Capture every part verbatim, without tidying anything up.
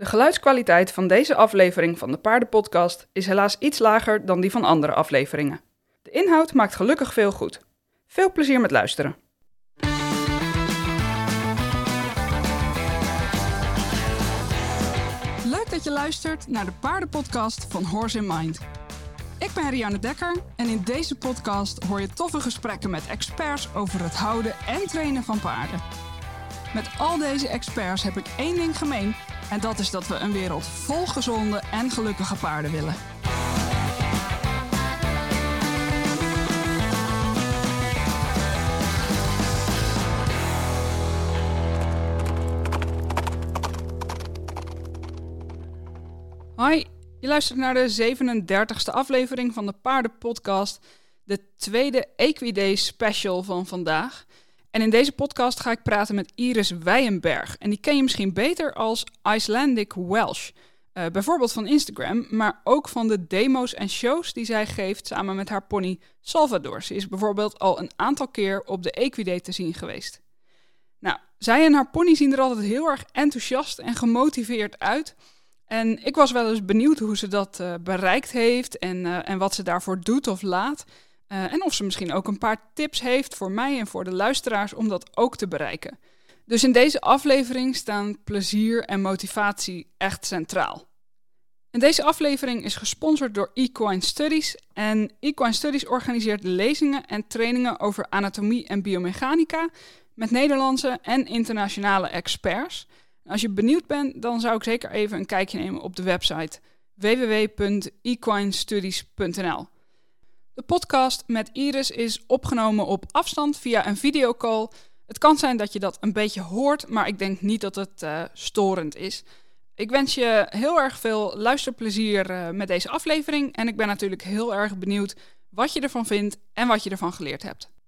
De geluidskwaliteit van deze aflevering van de Paardenpodcast is helaas iets lager dan die van andere afleveringen. De inhoud maakt gelukkig veel goed. Veel plezier met luisteren. Leuk dat je luistert naar de Paardenpodcast van Horse in Mind. Ik ben Rianne Dekker en in deze podcast hoor je toffe gesprekken met experts over het houden en trainen van paarden. Met al deze experts heb ik één ding gemeen en dat is dat we een wereld vol gezonde en gelukkige paarden willen. Hoi, je luistert naar de zevenendertigste aflevering van de Paardenpodcast, de tweede Equiday special van vandaag. En in deze podcast ga ik praten met Iris Wijenberg. En die ken je misschien beter als IcelandicWelsh. Uh, bijvoorbeeld van Instagram, maar ook van de demo's en shows die zij geeft samen met haar pony Salvador. Ze is bijvoorbeeld al een aantal keer op de Equiday te zien geweest. Nou, zij en haar pony zien er altijd heel erg enthousiast en gemotiveerd uit. En ik was wel eens benieuwd hoe ze dat uh, bereikt heeft en, uh, en wat ze daarvoor doet of laat. Uh, en of ze misschien ook een paar tips heeft voor mij en voor de luisteraars om dat ook te bereiken. Dus in deze aflevering staan plezier en motivatie echt centraal. En deze aflevering is gesponsord door Equine Studies. En Equine Studies organiseert lezingen en trainingen over anatomie en biomechanica met Nederlandse en internationale experts. Als je benieuwd bent, dan zou ik zeker even een kijkje nemen op de website w w w punt equine studies punt n l. De podcast met Iris is opgenomen op afstand via een videocall. Het kan zijn dat je dat een beetje hoort, maar ik denk niet dat het uh, storend is. Ik wens je heel erg veel luisterplezier uh, met deze aflevering. En ik ben natuurlijk heel erg benieuwd wat je ervan vindt en wat je ervan geleerd hebt.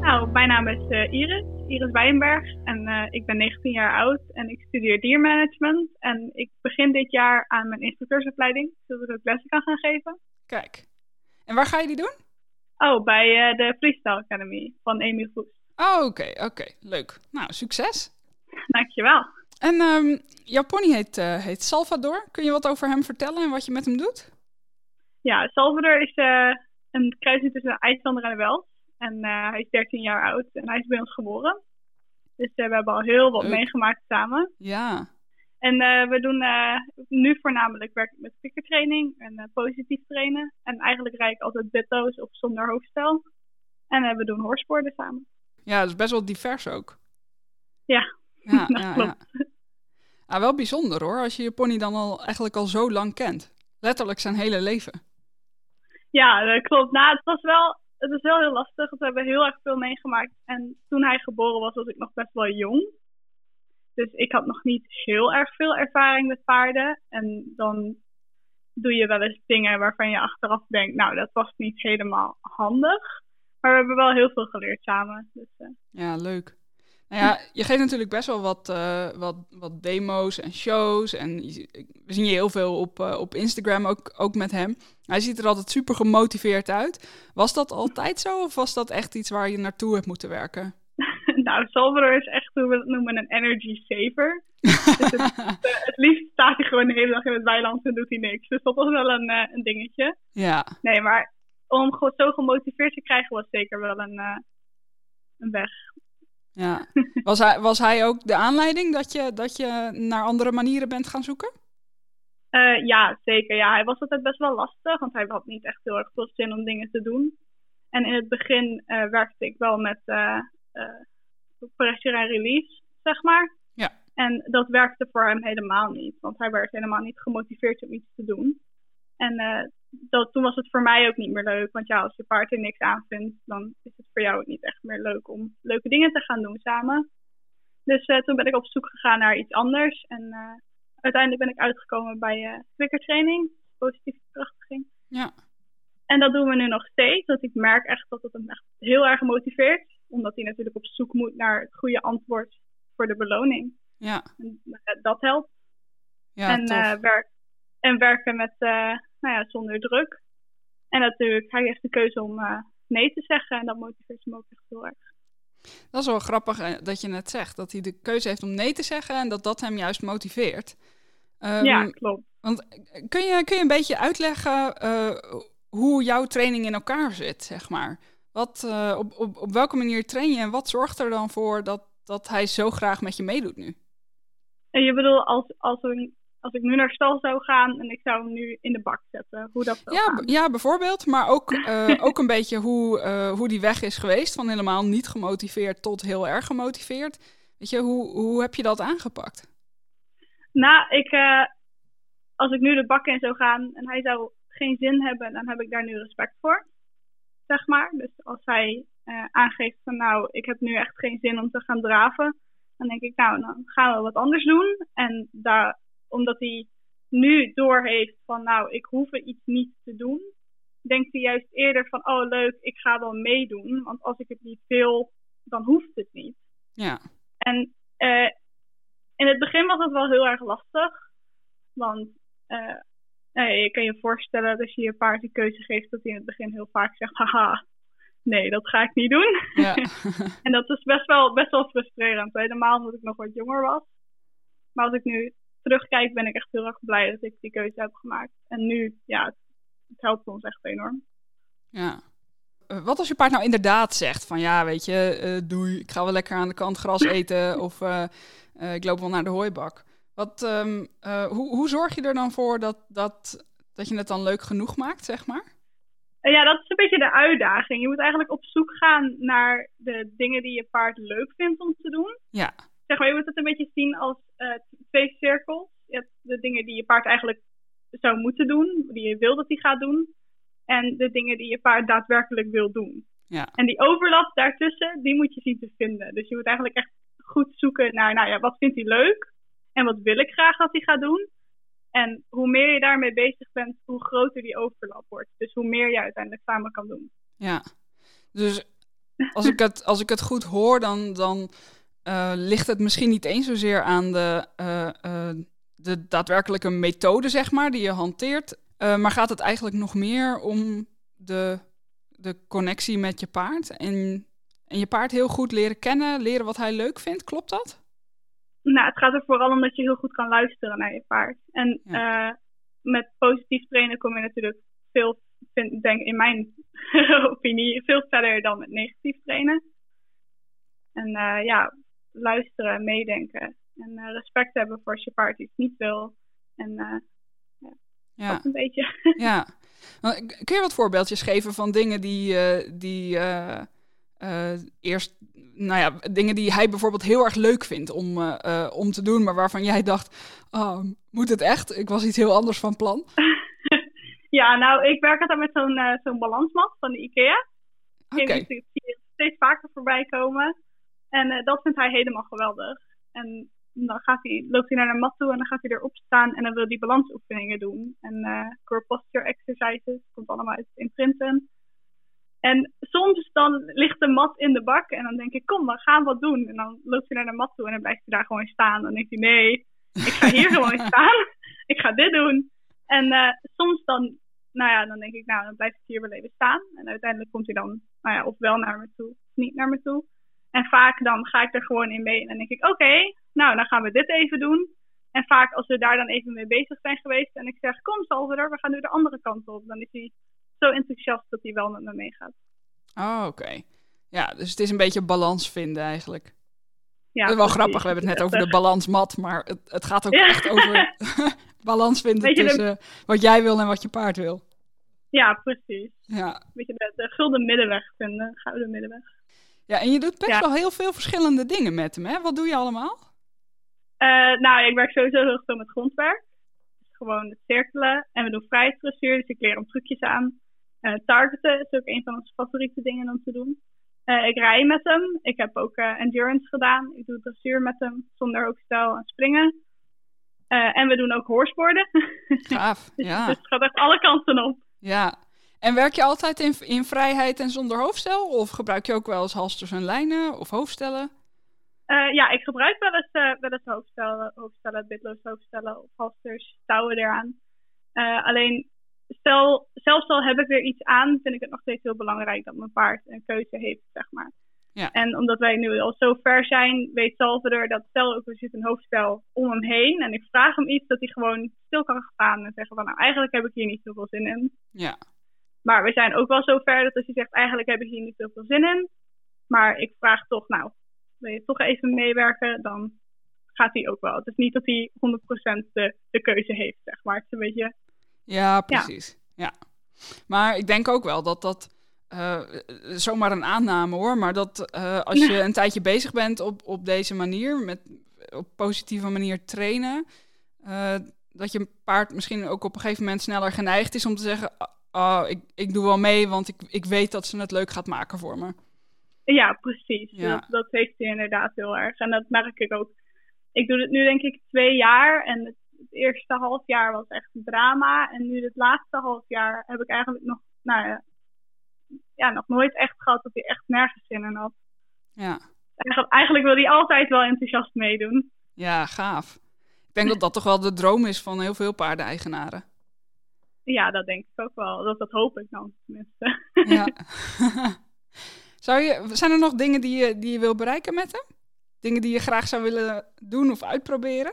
Nou, mijn naam is uh, Iris, Iris Wijenberg en uh, ik ben negentien jaar oud en ik studeer diermanagement. En ik begin dit jaar aan mijn instructeursopleiding, zodat ik ook lessen kan gaan geven. Kijk, en waar ga je die doen? Oh, bij uh, de Freestyle Academy van Amy Roos. Oh, oké, okay, oké, okay. Leuk. Nou, succes. Dankjewel. En um, jouw pony heet, uh, heet Salvador. Kun je wat over hem vertellen en wat je met hem doet? Ja, Salvador is uh, een kruising tussen een IJslander en een Welsh. En uh, hij is dertien jaar oud en hij is bij ons geboren. Dus uh, we hebben al heel wat Leuk. meegemaakt samen. Ja. En uh, we doen uh, nu voornamelijk werk met pikkertraining en uh, positief trainen. En eigenlijk rijd ik altijd ditto's of zonder hoofdstel. En uh, we doen hoorsporten samen. Ja, dat is best wel divers ook. Ja, ja dat ja, klopt. Ja. Ah, wel bijzonder hoor, als je je pony dan al eigenlijk al zo lang kent. Letterlijk zijn hele leven. Ja, dat klopt. Nou, het was wel... Het is wel heel lastig, want we hebben heel erg veel meegemaakt. En toen hij geboren was, was ik nog best wel jong. Dus ik had nog niet heel erg veel ervaring met paarden. En dan doe je wel eens dingen waarvan je achteraf denkt, nou, dat was niet helemaal handig. Maar we hebben wel heel veel geleerd samen. Dus, uh... Ja, leuk. Nou ja, je geeft natuurlijk best wel wat, uh, wat, wat demo's en shows. En we zien je heel veel op, uh, op Instagram, ook, ook met hem. Hij ziet er altijd super gemotiveerd uit. Was dat altijd zo of was dat echt iets waar je naartoe hebt moeten werken? Nou, Salvador is echt, hoe we dat noemen, een energy saver. Dus het, het liefst staat hij gewoon de hele dag in het weiland en doet hij niks. Dus dat was wel een, uh, een dingetje. Ja. Nee, maar om zo gemotiveerd te krijgen was zeker wel een, uh, een weg. Ja. Was hij, was hij ook de aanleiding dat je, dat je naar andere manieren bent gaan zoeken? Uh, ja, zeker. Ja, hij was altijd best wel lastig, want hij had niet echt heel erg veel zin om dingen te doen. En in het begin uh, werkte ik wel met uh, uh, pressure en release, zeg maar. Ja. En dat werkte voor hem helemaal niet, want hij werd helemaal niet gemotiveerd om iets te doen. En uh, dat, toen was het voor mij ook niet meer leuk, want ja, als je paard er niks aan vindt, dan is het voor jou ook niet echt meer leuk om leuke dingen te gaan doen samen. Dus uh, toen ben ik op zoek gegaan naar iets anders en... Uh, Uiteindelijk ben ik uitgekomen bij uh, kwikkertraining, positieve krachtiging. Ja. En dat doen we nu nog steeds. Want ik merk echt dat het hem echt heel erg motiveert. Omdat hij natuurlijk op zoek moet naar het goede antwoord voor de beloning. Ja. En, uh, dat helpt. Ja, en, uh, werk, en werken met, uh, nou ja, zonder druk. En natuurlijk, hij heeft de keuze om uh, nee te zeggen. En dat motiveert hem ook echt heel erg. Dat is wel grappig dat je net zegt. Dat hij de keuze heeft om nee te zeggen en dat dat hem juist motiveert. Um, ja, klopt. Want kun je, kun je een beetje uitleggen uh, hoe jouw training in elkaar zit, zeg maar? Wat, uh, op, op, op welke manier train je en wat zorgt er dan voor dat, dat hij zo graag met je meedoet nu? En je bedoelt, als, als, een, als ik nu naar stal zou gaan en ik zou hem nu in de bak zetten, hoe dat zou ja, gaan? B- ja, bijvoorbeeld, maar ook, uh, ook een beetje hoe, uh, hoe die weg is geweest, van helemaal niet gemotiveerd tot heel erg gemotiveerd. Weet je, hoe, hoe heb je dat aangepakt? Nou, ik, uh, als ik nu de bak in zou gaan en hij zou geen zin hebben, dan heb ik daar nu respect voor. Zeg maar. Dus als hij uh, aangeeft van nou, ik heb nu echt geen zin om te gaan draven, dan denk ik nou, dan gaan we wat anders doen. En daar, omdat hij nu doorheeft van nou, ik hoef iets niet te doen, denkt hij juist eerder van oh leuk, ik ga wel meedoen. Want als ik het niet wil, dan hoeft het niet. Ja. En uh, in het begin was het wel heel erg lastig. Want uh, nee, je kan je voorstellen dat je je paard die keuze geeft, dat hij in het begin heel vaak zegt, haha, nee, dat ga ik niet doen. Ja. En dat is best wel, best wel frustrerend. Helemaal omdat ik nog wat jonger was. Maar als ik nu terugkijk, ben ik echt heel erg blij dat ik die keuze heb gemaakt. En nu, ja, het, het helpt ons echt enorm. Ja. Wat als je paard nou inderdaad zegt van ja, weet je, uh, doei, ik ga wel lekker aan de kant gras eten of uh, uh, ik loop wel naar de hooibak. Wat, um, uh, hoe, hoe zorg je er dan voor dat, dat, dat je het dan leuk genoeg maakt, zeg maar? Ja, dat is een beetje de uitdaging. Je moet eigenlijk op zoek gaan naar de dingen die je paard leuk vindt om te doen. Ja. Zeg maar, je moet het een beetje zien als uh, twee cirkels. Je hebt de dingen die je paard eigenlijk zou moeten doen, die je wil dat hij gaat doen. En de dingen die je paard daadwerkelijk wil doen. Ja. En die overlap daartussen, die moet je zien te vinden. Dus je moet eigenlijk echt goed zoeken naar, nou ja, wat vindt hij leuk? En wat wil ik graag dat hij gaat doen? En hoe meer je daarmee bezig bent, hoe groter die overlap wordt. Dus hoe meer je uiteindelijk samen kan doen. Ja, dus als ik het, als ik het goed hoor, dan, dan uh, ligt het misschien niet eens zozeer aan de, uh, uh, de daadwerkelijke methode, zeg maar, die je hanteert. Uh, maar gaat het eigenlijk nog meer om de, de connectie met je paard? En, en je paard heel goed leren kennen, leren wat hij leuk vindt, klopt dat? Nou, het gaat er vooral om dat je heel goed kan luisteren naar je paard. En ja. uh, met positief trainen kom je natuurlijk veel, vind, denk in mijn opinie, veel verder dan met negatief trainen. En uh, ja, luisteren, meedenken en uh, respect hebben voor als je paard iets niet wil. En uh, ja, ja. Dat een beetje. Ja. Kun je wat voorbeeldjes geven van dingen die... Uh, die uh... Uh, eerst, nou ja, dingen die hij bijvoorbeeld heel erg leuk vindt om, uh, uh, om te doen, maar waarvan jij dacht, oh, moet het echt? Ik was iets heel anders van plan. Ja, nou, ik werk altijd met zo'n, uh, zo'n balansmat van de IKEA. Okay. Die zie je steeds vaker voorbij komen. En uh, dat vindt hij helemaal geweldig. En dan gaat hij, loopt hij naar de mat toe en dan gaat hij erop staan en dan wil hij balansoefeningen doen. En uh, core posture exercises, komt allemaal uit Intrinsen. En soms dan ligt de mat in de bak en dan denk ik, kom, we gaan wat doen. En dan loopt hij naar de mat toe en dan blijft hij daar gewoon staan. Dan denkt hij, nee, ik ga hier gewoon staan. Ik ga dit doen. En uh, soms dan, nou ja, dan denk ik, nou, dan blijft hij hier wel even staan. En uiteindelijk komt hij dan, nou ja, ofwel naar me toe, of niet naar me toe. En vaak dan ga ik er gewoon in mee en dan denk ik, oké, okay, nou, dan gaan we dit even doen. En vaak als we daar dan even mee bezig zijn geweest en ik zeg, kom Salvador, we gaan nu de andere kant op. Dan is hij... zo enthousiast dat hij wel met me meegaat. Oh, oké. Okay. Ja, dus het is een beetje balans vinden eigenlijk. Ja, dat is wel precies. Grappig, we hebben het net over de balansmat, maar het, het gaat ook ja. echt over balans vinden tussen de... wat jij wil en wat je paard wil. Ja, precies. Ja. Weet je, de, de gulden middenweg vinden, de gouden middenweg. Ja, en je doet best ja. wel heel veel verschillende dingen met hem, hè? Wat doe je allemaal? Uh, nou, ik werk sowieso heel veel met grondwerk. Gewoon het cirkelen. En we doen vrijheidsdressuur, dus ik leer hem trucjes aan. Uh, targeten is ook een van onze favoriete dingen om te doen. Uh, ik rij met hem. Ik heb ook uh, endurance gedaan. Ik doe dressuur met hem, zonder hoogstijl en springen. Uh, en we doen ook horseborden. Gaaf, dus, ja. Dus het gaat echt alle kanten op. Ja. En werk je altijd in, in vrijheid en zonder hoofdstel? Of gebruik je ook wel eens halsters en lijnen of hoofdstellen? Uh, ja, ik gebruik wel eens, uh, wel eens hoofdstellen, hoofdstellen, bitloos hoofdstellen of halsters, touwen eraan. Uh, alleen... Stel, zelfs al heb ik weer iets aan, vind ik het nog steeds heel belangrijk dat mijn paard een keuze heeft, zeg maar. Ja. En omdat wij nu al zo ver zijn, weet Salvador dat stel ook er zit een hoofdspel om hem heen. En ik vraag hem iets dat hij gewoon stil kan gaan en zeggen van nou eigenlijk heb ik hier niet zoveel zin in. Ja. Maar we zijn ook wel zo ver dat als je zegt eigenlijk heb ik hier niet zoveel zin in. Maar ik vraag toch nou wil je toch even meewerken dan gaat hij ook wel. Het is niet dat hij honderd procent de, de keuze heeft zeg maar. Het is een beetje... Ja precies. Ja. Ja. Maar ik denk ook wel dat dat... Uh, zomaar een aanname hoor, maar dat uh, als je een tijdje bezig bent op, op deze manier, met op positieve manier trainen, uh, dat je paard misschien ook op een gegeven moment sneller geneigd is om te zeggen, uh, ik, ik doe wel mee, want ik, ik weet dat ze het leuk gaat maken voor me. Ja, precies. Ja. Dat, dat heeft hij inderdaad heel erg. En dat merk ik ook. Ik doe het nu denk ik twee jaar en het, het eerste half jaar was echt een drama en nu het laatste half jaar heb ik eigenlijk nog, nou ja, Ja, nog nooit echt gehad dat hij echt nergens zin in had. Ja. Eigen, eigenlijk wil hij altijd wel enthousiast meedoen. Ja, gaaf. Ik denk dat dat toch wel de droom is van heel veel paardeneigenaren. Ja, dat denk ik ook wel. Dat, dat hoop ik dan tenminste. Ja. Zou je, zijn er nog dingen die je, die je wil bereiken met hem? Dingen die je graag zou willen doen of uitproberen?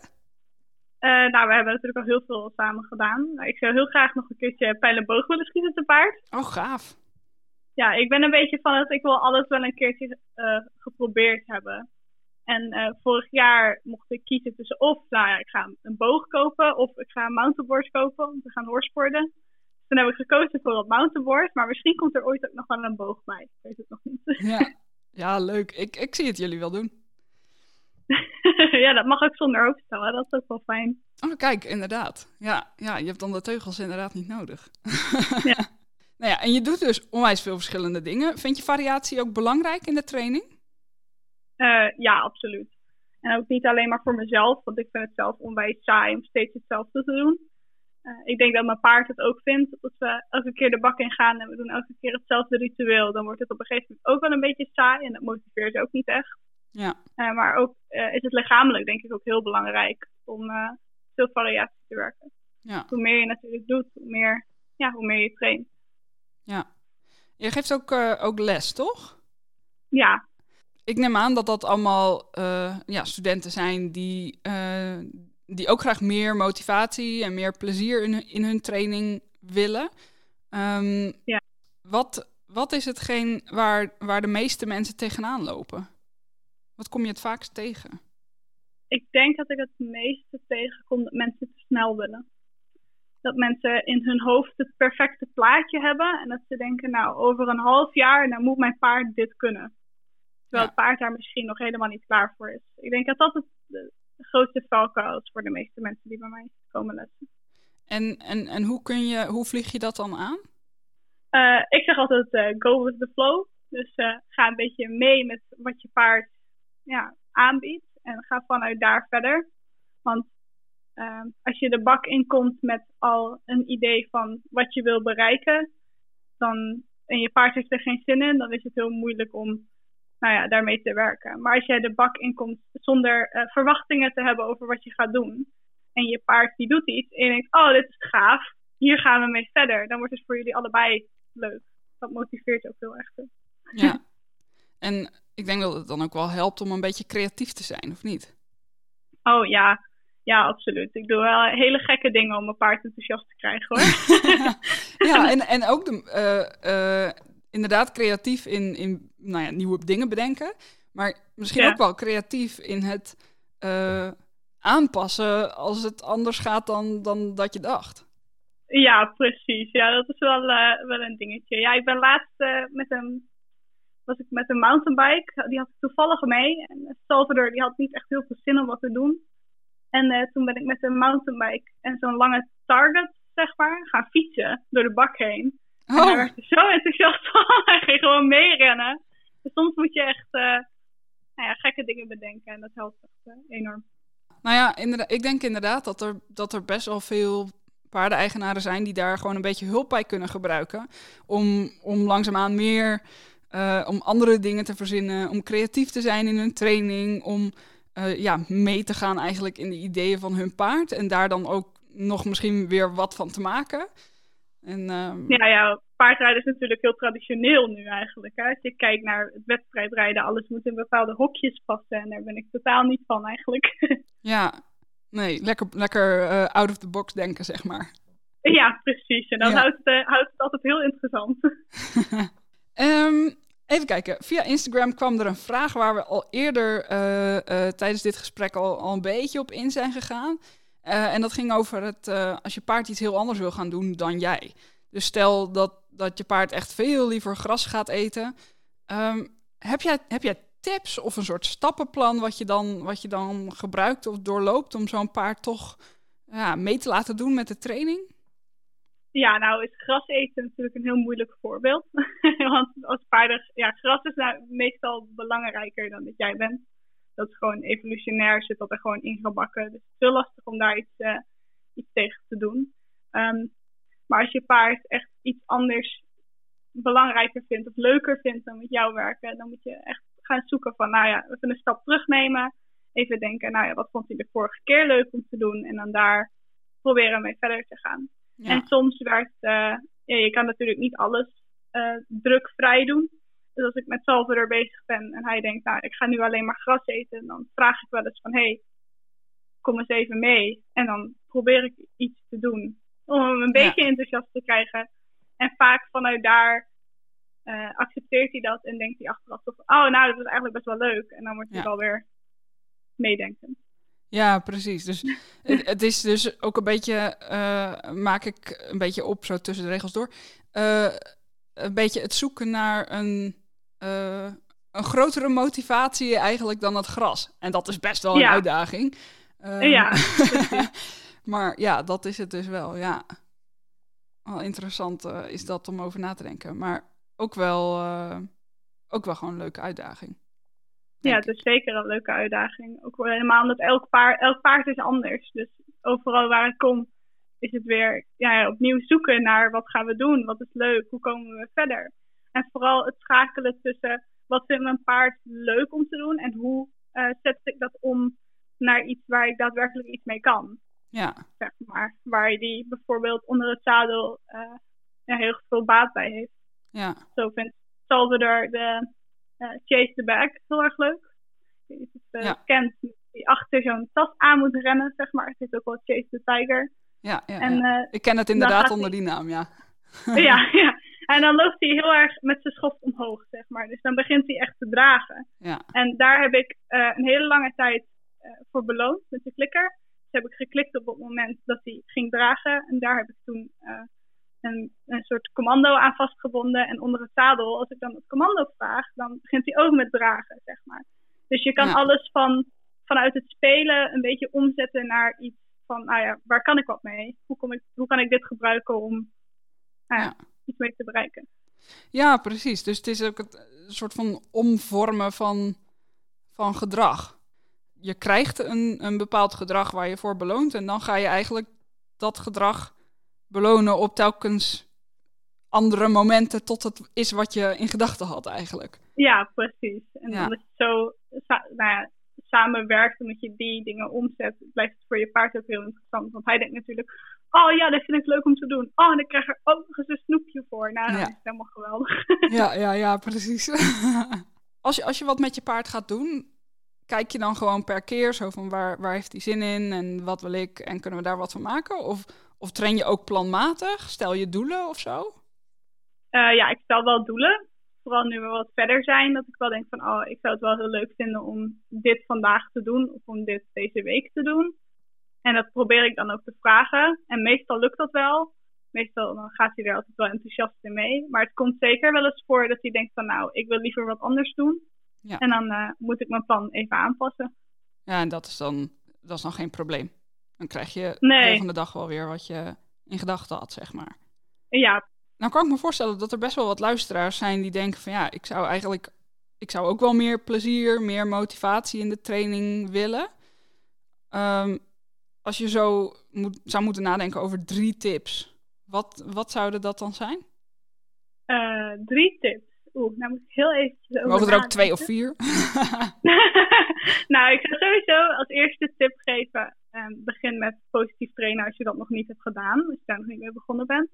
Uh, nou, we hebben natuurlijk al heel veel samen gedaan. Ik zou heel graag nog een keertje pijl en boog willen schieten op een paard. Oh, gaaf. Ja, ik ben een beetje van het, ik wil alles wel een keertje uh, geprobeerd hebben. En uh, vorig jaar mocht ik kiezen tussen of, nou ja, ik ga een boog kopen of ik ga een mountainboard kopen om te gaan horseporden. Toen heb ik gekozen voor een mountainboard, maar misschien komt er ooit ook nog wel een boog bij. Ik weet het nog niet. Ja, ja leuk. Ik, ik zie het jullie wel doen. Ja, dat mag ook zonder hoofdstel, hè? Dat is ook wel fijn. Oh, kijk, inderdaad. Ja, ja, je hebt dan de teugels inderdaad niet nodig. Ja. Nou ja, en je doet dus onwijs veel verschillende dingen. Vind je variatie ook belangrijk in de training? Uh, ja, absoluut. En ook niet alleen maar voor mezelf, want ik vind het zelf onwijs saai om steeds hetzelfde te doen. Uh, ik denk dat mijn paard het ook vindt. Als we elke keer de bak in gaan en we doen elke keer hetzelfde ritueel, dan wordt het op een gegeven moment ook wel een beetje saai en dat motiveert ze ook niet echt. Ja. Uh, maar ook uh, is het lichamelijk denk ik ook heel belangrijk om uh, veel variatie te werken. Ja. Hoe meer je natuurlijk doet, hoe meer, ja, hoe meer je traint. Ja. Je geeft ook, uh, ook les, toch? Ja. Ik neem aan dat dat allemaal uh, ja, studenten zijn die, uh, die ook graag meer motivatie en meer plezier in, in hun training willen. Um, ja. Wat, wat is hetgeen waar, waar de meeste mensen tegenaan lopen? Wat kom je het vaakst tegen? Ik denk dat ik het meeste tegenkom dat mensen te snel willen. Dat mensen in hun hoofd het perfecte plaatje hebben. En dat ze denken, nou, over een half jaar, nou moet mijn paard dit kunnen. Terwijl ja. het paard daar misschien nog helemaal niet klaar voor is. Ik denk dat dat het de grootste valkuil is voor de meeste mensen die bij mij komen lessen. En, en, en hoe, kun je, hoe vlieg je dat dan aan? Uh, ik zeg altijd, uh, go with the flow. Dus uh, ga een beetje mee met wat je paard ja, aanbiedt. En ga vanuit daar verder. Want... Uh, als je de bak inkomt met al een idee van wat je wil bereiken, dan, en je paard heeft er geen zin in, dan is het heel moeilijk om nou ja, daarmee te werken. Maar als jij de bak inkomt zonder uh, verwachtingen te hebben over wat je gaat doen, en je paard die doet iets, en je denkt, oh, dit is gaaf, hier gaan we mee verder. Dan wordt het voor jullie allebei leuk. Dat motiveert ook heel erg. Ja, en ik denk dat het dan ook wel helpt om een beetje creatief te zijn, of niet? Oh ja. Ja, absoluut. Ik doe wel hele gekke dingen om mijn paard enthousiast te krijgen, hoor. Ja, en, en ook de, uh, uh, inderdaad creatief in, in nou ja, nieuwe dingen bedenken. Maar misschien ja. ook wel creatief in het uh, aanpassen als het anders gaat dan, dan dat je dacht. Ja, precies. Ja, dat is wel, uh, wel een dingetje. Ja, ik ben laatst uh, met een... was ik met een mountainbike. Die had ik toevallig mee. En Salvador die had niet echt heel veel zin om wat te doen. En uh, toen ben ik met een mountainbike en zo'n lange target, zeg maar, gaan fietsen door de bak heen. Oh. En daar werd ik zo enthousiast van. Hij ging gewoon meerennen. Dus soms moet je echt uh, nou ja, gekke dingen bedenken en dat helpt echt uh, enorm. Nou ja, inderdaad, ik denk inderdaad dat er, dat er best wel veel paardeneigenaren zijn die daar gewoon een beetje hulp bij kunnen gebruiken. Om, om langzaamaan meer, uh, om andere dingen te verzinnen, om creatief te zijn in hun training, om... Uh, ja, mee te gaan eigenlijk in de ideeën van hun paard en daar dan ook nog misschien weer wat van te maken. En, um... ja, ja, paardrijden is natuurlijk heel traditioneel nu eigenlijk. Hè? Als je kijkt naar het wedstrijdrijden, alles moet in bepaalde hokjes passen. En daar ben ik totaal niet van eigenlijk. Ja, nee, lekker, lekker uh, out of the box denken, zeg maar. Ja, precies. En dan ja. houdt, uh, houdt het altijd heel interessant. um... Even kijken, via Instagram kwam er een vraag waar we al eerder uh, uh, tijdens dit gesprek al, al een beetje op in zijn gegaan. Uh, en dat ging over het uh, als je paard iets heel anders wil gaan doen dan jij. Dus stel dat, dat je paard echt veel liever gras gaat eten. Um, heb jij, heb jij tips of een soort stappenplan wat je dan, wat je dan gebruikt of doorloopt om zo'n paard toch ja, mee te laten doen met de training? Ja, nou is gras eten natuurlijk een heel moeilijk voorbeeld. Want als paarden, ja, gras is nou meestal belangrijker dan dat jij bent. Dat is gewoon evolutionair, zit dat er gewoon ingebakken. Dus het is heel lastig om daar iets, uh, iets tegen te doen. Um, maar als je paard echt iets anders belangrijker vindt of leuker vindt dan met jou werken, dan moet je echt gaan zoeken van, nou ja, even een stap terugnemen. Even denken, nou ja, wat vond hij de vorige keer leuk om te doen? En dan daar proberen mee verder te gaan. Ja. En soms werd, uh, ja, je kan natuurlijk niet alles uh, drukvrij doen. Dus als ik met Salvador bezig ben en hij denkt, nou, ik ga nu alleen maar gras eten. Dan vraag ik wel eens van, hé, hey, kom eens even mee. En dan probeer ik iets te doen om hem een beetje ja. enthousiast te krijgen. En vaak vanuit daar uh, accepteert hij dat en denkt hij achteraf toch, oh, nou, dat was eigenlijk best wel leuk. En dan wordt hij ja. wel weer meedenkend. Ja, precies. Dus het is dus ook een beetje, uh, maak ik een beetje op, zo tussen de regels door, uh, een beetje het zoeken naar een, uh, een grotere motivatie eigenlijk dan het gras. En dat is best wel een ja. uitdaging. Um, ja. Maar ja, dat is het dus wel, ja. Wel interessant uh, is dat om over na te denken. Maar ook wel, uh, ook wel gewoon een leuke uitdaging. Ja, het is zeker een leuke uitdaging. Ook helemaal omdat elk paard, elk paard is anders. Dus overal waar ik kom is het weer ja, opnieuw zoeken naar wat gaan we doen, wat is leuk, hoe komen we verder. En vooral het schakelen tussen wat vindt mijn paard leuk om te doen en hoe uh, zet ik dat om naar iets waar ik daadwerkelijk iets mee kan. Ja. Zeg maar, waar je die bijvoorbeeld onder het zadel uh, ja, heel veel baat bij heeft. Ja. Zo vindt Salvador de... Uh, chase the bag, heel erg leuk. Je ziet het uh, ja. kent, die achter zo'n tas aan moet rennen, zeg maar. Het is ook wel Chase the Tiger. Ja, ja, en, ja. Uh, ik ken het inderdaad onder die naam, ja. ja. Ja, en dan loopt hij heel erg met zijn schoft omhoog, zeg maar. Dus dan begint hij echt te dragen. Ja. En daar heb ik uh, een hele lange tijd uh, voor beloond met de klikker. Dus heb ik geklikt op het moment dat hij ging dragen. En daar heb ik toen... Uh, Een, een soort commando aan vastgebonden. En onder het zadel, als ik dan het commando vraag, dan begint hij ook met dragen, zeg maar. Dus je kan ja. alles van, vanuit het spelen een beetje omzetten naar iets van, nou ja, waar kan ik wat mee? Hoe, kom ik, hoe kan ik dit gebruiken om nou ja, ja. iets mee te bereiken? Ja, precies. Dus het is ook het, een soort van omvormen van, van gedrag. Je krijgt een, een bepaald gedrag waar je voor beloont en dan ga je eigenlijk dat gedrag belonen op telkens andere momenten tot het is wat je in gedachten had eigenlijk. Ja, precies. En ja. omdat het zo sa- nou ja, samenwerkt, omdat je die dingen omzet, blijft het voor je paard ook heel interessant. Want hij denkt natuurlijk, oh ja, dat vind ik leuk om te doen. Oh, en ik krijg er ook nog eens een snoepje voor. Nou, dat ja. is helemaal geweldig. Ja, ja, ja, precies. Als je, als je wat met je paard gaat doen, kijk je dan gewoon per keer zo van waar, waar heeft hij zin in en wat wil ik en kunnen we daar wat van maken? Of, of train je ook planmatig? Stel je doelen of zo? Uh, ja, ik stel wel doelen. Vooral nu we wat verder zijn, dat ik wel denk van oh, ik zou het wel heel leuk vinden om dit vandaag te doen of om dit deze week te doen. En dat probeer ik dan ook te vragen. En meestal lukt dat wel. Meestal dan gaat hij er altijd wel enthousiast in mee. Maar het komt zeker wel eens voor dat hij denkt van nou, ik wil liever wat anders doen. Ja. En dan uh, moet ik mijn plan even aanpassen. Ja, en dat is dan, dat is dan geen probleem. Dan krijg je nee. de volgende dag wel weer wat je in gedachten had, zeg maar. Ja. Nou kan ik me voorstellen dat er best wel wat luisteraars zijn die denken van ja, ik zou eigenlijk, ik zou ook wel meer plezier, meer motivatie in de training willen. Um, als je zo moet, zou moeten nadenken over drie tips, wat, wat zouden dat dan zijn? Uh, drie tips? Oeh, nou moet ik heel eventjes over Mogen er ook twee of vier? Nou, ik zou sowieso als eerste tip geven. Um, begin met positief trainen als je dat nog niet hebt gedaan. Als je daar nog niet mee begonnen bent.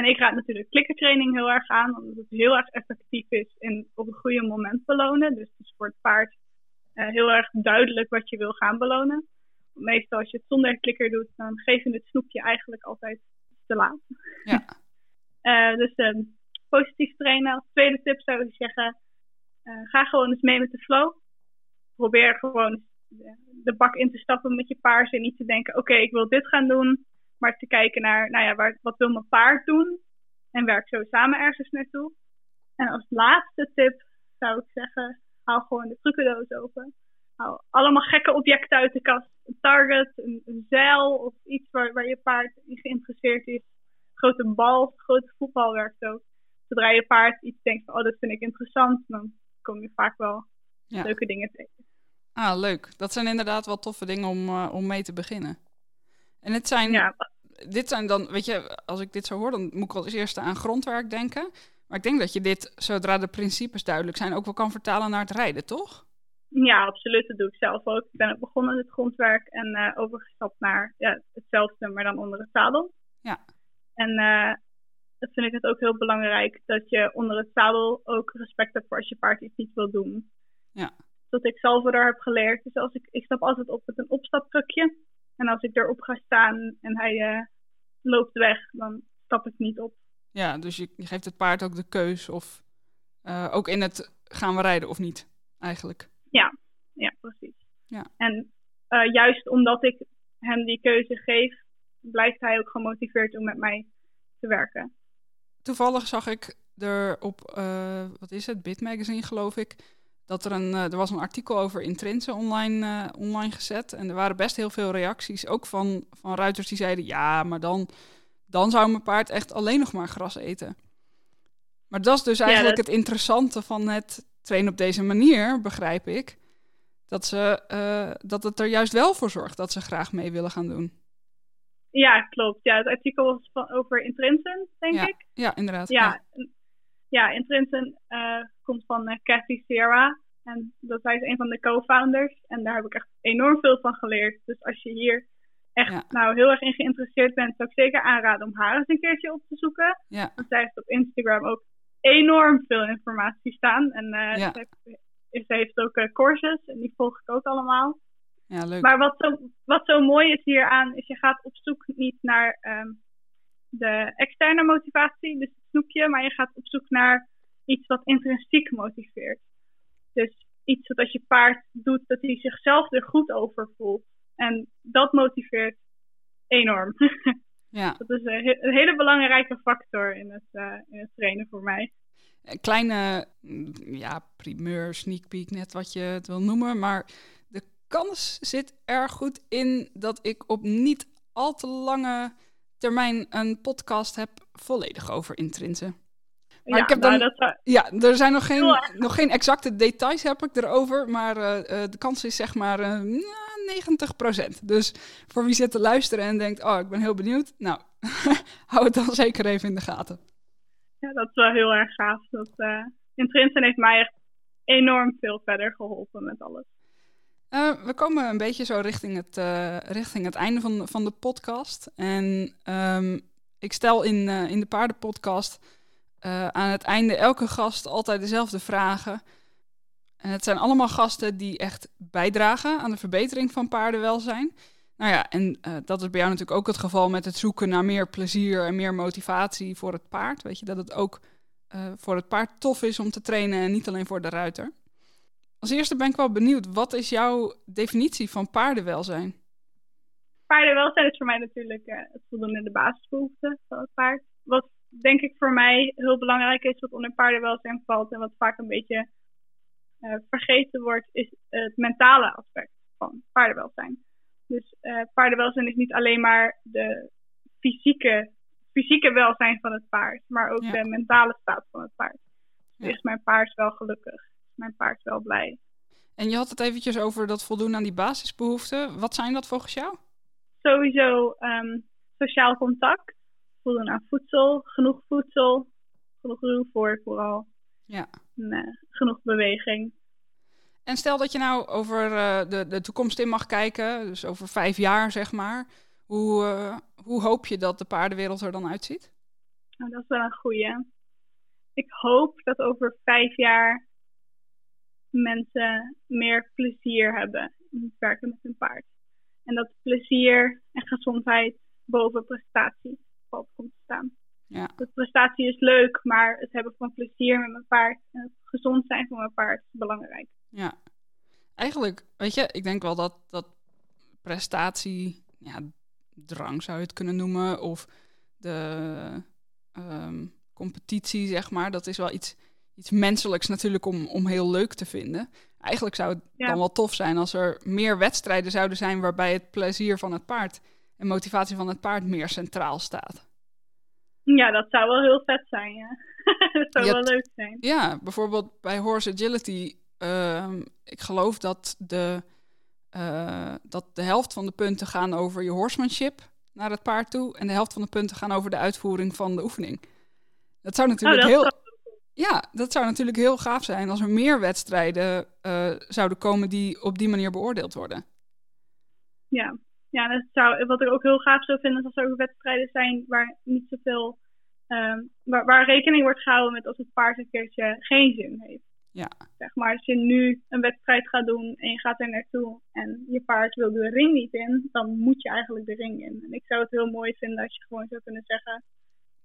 En ik raad natuurlijk klikkertraining heel erg aan, omdat het heel erg effectief is en op een goede moment belonen. Dus het is voor het paard uh, heel erg duidelijk wat je wil gaan belonen. Meestal als je het zonder klikker doet, dan geef je het snoepje eigenlijk altijd te laat. Ja. uh, dus uh, positief trainen. Als tweede tip zou ik zeggen, uh, ga gewoon eens mee met de flow. Probeer gewoon de bak in te stappen met je paard en niet te denken, oké, okay, ik wil dit gaan doen. Maar te kijken naar, nou ja, waar, wat wil mijn paard doen? En werk zo samen ergens naartoe. En als laatste tip zou ik zeggen, hou gewoon de trucendoos open. Hou allemaal gekke objecten uit de kast. Een target, een, een zeil of iets waar, waar je paard in geïnteresseerd is. Grote bal, grote voetbal werkt ook. Zodra je paard iets denkt van, oh, dat vind ik interessant, dan kom je vaak wel ja. leuke dingen tegen. Ah, leuk. Dat zijn inderdaad wel toffe dingen om, uh, om mee te beginnen. En het zijn, ja. dit zijn dan, weet je, als ik dit zo hoor, dan moet ik al als eerste aan grondwerk denken. Maar ik denk dat je dit, zodra de principes duidelijk zijn, ook wel kan vertalen naar het rijden, toch? Ja, absoluut. Dat doe ik zelf ook. Ik ben ook begonnen met het grondwerk en uh, overgestapt naar ja, hetzelfde, maar dan onder het zadel. Ja. En uh, dat vind ik het ook heel belangrijk, dat je onder het zadel ook respect hebt voor als je paard iets niet wil doen. Ja. Dat ik Salvador heb geleerd. Dus als ik, ik stap altijd op met een opstaptrukje. En als ik erop ga staan en hij uh, loopt weg, dan stap ik niet op. Ja, dus je geeft het paard ook de keus of uh, ook in het gaan we rijden of niet, eigenlijk. Ja, ja precies. Ja. En uh, juist omdat ik hem die keuze geef, blijft hij ook gemotiveerd om met mij te werken. Toevallig zag ik er op, uh, wat is het, Bitmagazine geloof ik, dat er een, er was een artikel over Intrinsen online, uh, online gezet. En er waren best heel veel reacties. Ook van, van ruiters die zeiden, ja, maar dan, dan zou mijn paard echt alleen nog maar gras eten. Maar dat is dus eigenlijk ja, dat... het interessante van het trainen op deze manier, begrijp ik. Dat, ze, uh, dat het er juist wel voor zorgt dat ze graag mee willen gaan doen. Ja, klopt. Ja, het artikel was van, over Intrinsen, denk ja. ik. Ja, inderdaad. Ja, ja. Ja, Intrinsen uh, komt van uh, Kathy Sierra. En dat zij is een van de co-founders. En daar heb ik echt enorm veel van geleerd. Dus als je hier echt ja. nou heel erg in geïnteresseerd bent, zou ik zeker aanraden om haar eens een keertje op te zoeken. Ja. Want zij heeft op Instagram ook enorm veel informatie staan. En uh, ja. ze, heeft, ze heeft ook uh, courses. En die volg ik ook allemaal. Ja, leuk. Maar wat zo, wat zo mooi is hieraan, is je gaat op zoek niet naar um, de externe motivatie, dus het snoepje, maar je gaat op zoek naar iets wat intrinsiek motiveert. Dus iets wat als je paard doet, dat hij zichzelf er goed over voelt. En dat motiveert enorm. Ja. Dat is een, he- een hele belangrijke factor in het, uh, in het trainen voor mij. Een kleine ja, primeur, sneak peek, net wat je het wil noemen, maar de kans zit erg goed in dat ik op niet al te lange termijn een podcast heb volledig over Intrinsen. Maar ja, ik heb dan, nou, dat... ja, er zijn nog geen, ja. nog geen exacte details heb ik erover, maar uh, de kans is zeg maar uh, negentig procent. Dus voor wie zit te luisteren en denkt, oh, ik ben heel benieuwd, nou, hou het dan zeker even in de gaten. Ja, dat is wel heel erg gaaf. Dat, uh, Intrinsen heeft mij echt enorm veel verder geholpen met alles. Uh, we komen een beetje zo richting het, uh, richting het einde van, van de podcast. En um, ik stel in, uh, in de Paardenpodcast uh, aan het einde elke gast altijd dezelfde vragen. En het zijn allemaal gasten die echt bijdragen aan de verbetering van paardenwelzijn. Nou ja, en uh, dat is bij jou natuurlijk ook het geval met het zoeken naar meer plezier en meer motivatie voor het paard. Weet je, dat het ook uh, voor het paard tof is om te trainen en niet alleen voor de ruiter. Als eerste ben ik wel benieuwd, wat is jouw definitie van paardenwelzijn? Paardenwelzijn is voor mij natuurlijk uh, het voldoen aan de basisbehoeften van het paard. Wat denk ik voor mij heel belangrijk is, wat onder paardenwelzijn valt en wat vaak een beetje uh, vergeten wordt, is het mentale aspect van paardenwelzijn. Dus uh, paardenwelzijn is niet alleen maar de fysieke, fysieke welzijn van het paard, maar ook ja. de mentale staat van het paard. Dus ja. is mijn paard wel gelukkig? Mijn paard wel blij. En je had het eventjes over dat voldoen aan die basisbehoeften. Wat zijn dat volgens jou? Sowieso um, sociaal contact. Voldoen aan voedsel. Genoeg voedsel. Genoeg ruwvoer vooral. Ja. En, uh, genoeg beweging. En stel dat je nou over uh, de, de toekomst in mag kijken. Dus over vijf jaar zeg maar. Hoe, uh, hoe hoop je dat de paardenwereld er dan uitziet? Nou, dat is wel een goeie. Ik hoop dat over vijf jaar mensen meer plezier hebben in het werken met hun paard. En dat plezier en gezondheid boven prestatie op komt te staan. Ja. De prestatie is leuk, maar het hebben van plezier met mijn paard en het gezond zijn van mijn paard is belangrijk. Ja, eigenlijk, weet je, ik denk wel dat, dat prestatie, ja, drang zou je het kunnen noemen, of de um, competitie, zeg maar, dat is wel iets, iets menselijks natuurlijk om, om heel leuk te vinden. Eigenlijk zou het ja. dan wel tof zijn als er meer wedstrijden zouden zijn waarbij het plezier van het paard en motivatie van het paard meer centraal staat. Ja, dat zou wel heel vet zijn, ja. Dat zou ja, wel leuk zijn. Ja, bijvoorbeeld bij Horse Agility. Uh, ik geloof dat de, uh, dat de helft van de punten gaan over je horsemanship naar het paard toe. En de helft van de punten gaan over de uitvoering van de oefening. Dat zou natuurlijk, oh, dat heel, zou... Ja, dat zou natuurlijk heel gaaf zijn als er meer wedstrijden uh, zouden komen die op die manier beoordeeld worden. Ja. Ja, dat zou, wat ik ook heel gaaf zou vinden, is als er ook wedstrijden zijn waar niet zoveel, um, waar, waar rekening wordt gehouden met als het paard een keertje geen zin heeft. Ja. Zeg maar, als je nu een wedstrijd gaat doen en je gaat er naartoe en je paard wil de ring niet in, dan moet je eigenlijk de ring in. En ik zou het heel mooi vinden als je gewoon zou kunnen zeggen,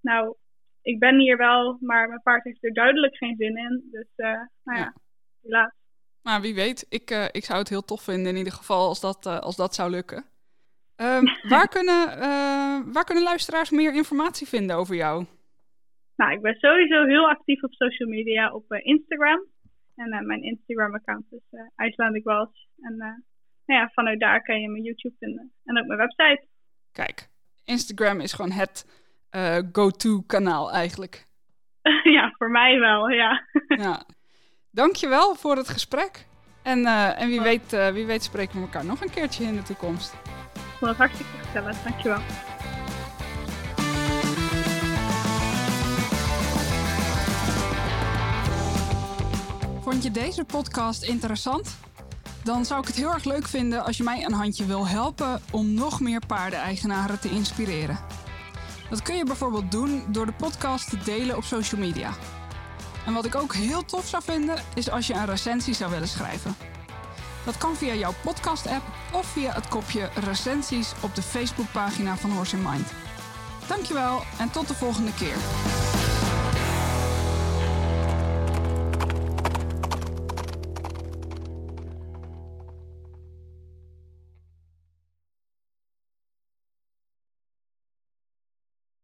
nou, ik ben hier wel, maar mijn paard heeft er duidelijk geen zin in. Dus, uh, nou ja, helaas. Ja. Maar wie weet, ik, uh, ik zou het heel tof vinden in ieder geval als dat, uh, als dat zou lukken. Um, waar, kunnen, uh, waar kunnen luisteraars meer informatie vinden over jou? Nou, ik ben sowieso heel actief op social media, op uh, Instagram. En uh, mijn Instagram-account is uh, IcelandicWelsh. En uh, nou ja, vanuit daar kan je mijn YouTube vinden. En ook mijn website. Kijk, Instagram is gewoon het uh, go-to-kanaal eigenlijk. Ja, voor mij wel, ja. Ja. Dankjewel voor het gesprek. En, uh, en wie, weet, uh, wie weet spreken we elkaar nog een keertje in de toekomst. Ik vond het hartstikke gezellig. Dankjewel. Vond je deze podcast interessant? Dan zou ik het heel erg leuk vinden als je mij een handje wil helpen om nog meer paardeneigenaren te inspireren. Dat kun je bijvoorbeeld doen door de podcast te delen op social media. En wat ik ook heel tof zou vinden is als je een recensie zou willen schrijven. Dat kan via jouw podcast-app of via het kopje recensies op de Facebookpagina van Horse in Mind. Dankjewel en tot de volgende keer.